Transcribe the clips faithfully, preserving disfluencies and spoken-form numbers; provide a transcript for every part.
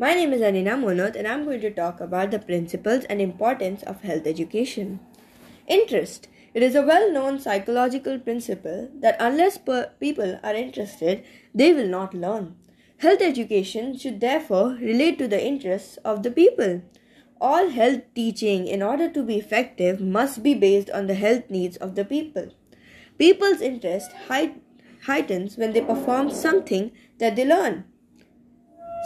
My name is Anina Monod and I'm going to talk about the principles and importance of health education. Interest. It is a well-known psychological principle that unless per- people are interested, they will not learn. Health education should therefore relate to the interests of the people. All health teaching, in order to be effective, must be based on the health needs of the people. People's interest height- heightens when they perform something that they learn.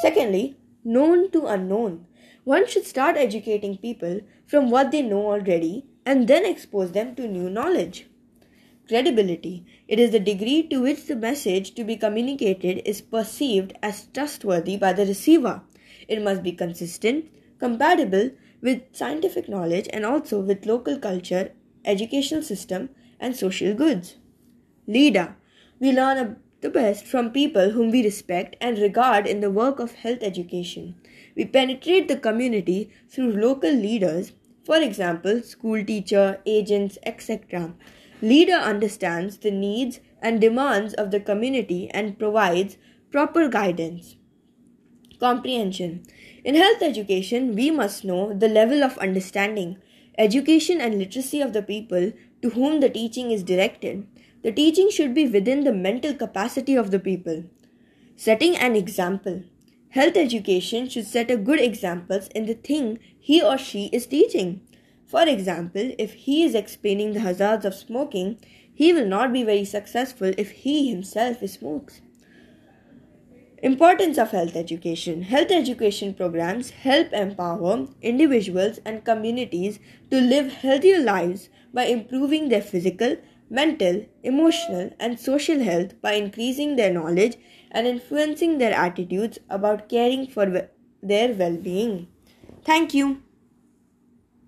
Secondly, known to unknown. One should start educating people from what they know already and then expose them to new knowledge. Credibility. It is the degree to which the message to be communicated is perceived as trustworthy by the receiver. It must be consistent, compatible with scientific knowledge and also with local culture, educational system, and social goods. Leader. We learn the best from people whom we respect and regard in the work of health education. We penetrate the community through local leaders, for example, school teacher, agents, et cetera. Leader understands the needs and demands of the community and provides proper guidance. Comprehension. In health education, we must know the level of understanding, education and literacy of the people to whom the teaching is directed. The teaching should be within the mental capacity of the people. Setting an example. Health education should set a good example in the thing he or she is teaching. For example, if he is explaining the hazards of smoking, he will not be very successful if he himself smokes. Importance of health education. Health education programs help empower individuals and communities to live healthier lives by improving their physical, mental, emotional, and social health by increasing their knowledge and influencing their attitudes about caring for their well-being. Thank you.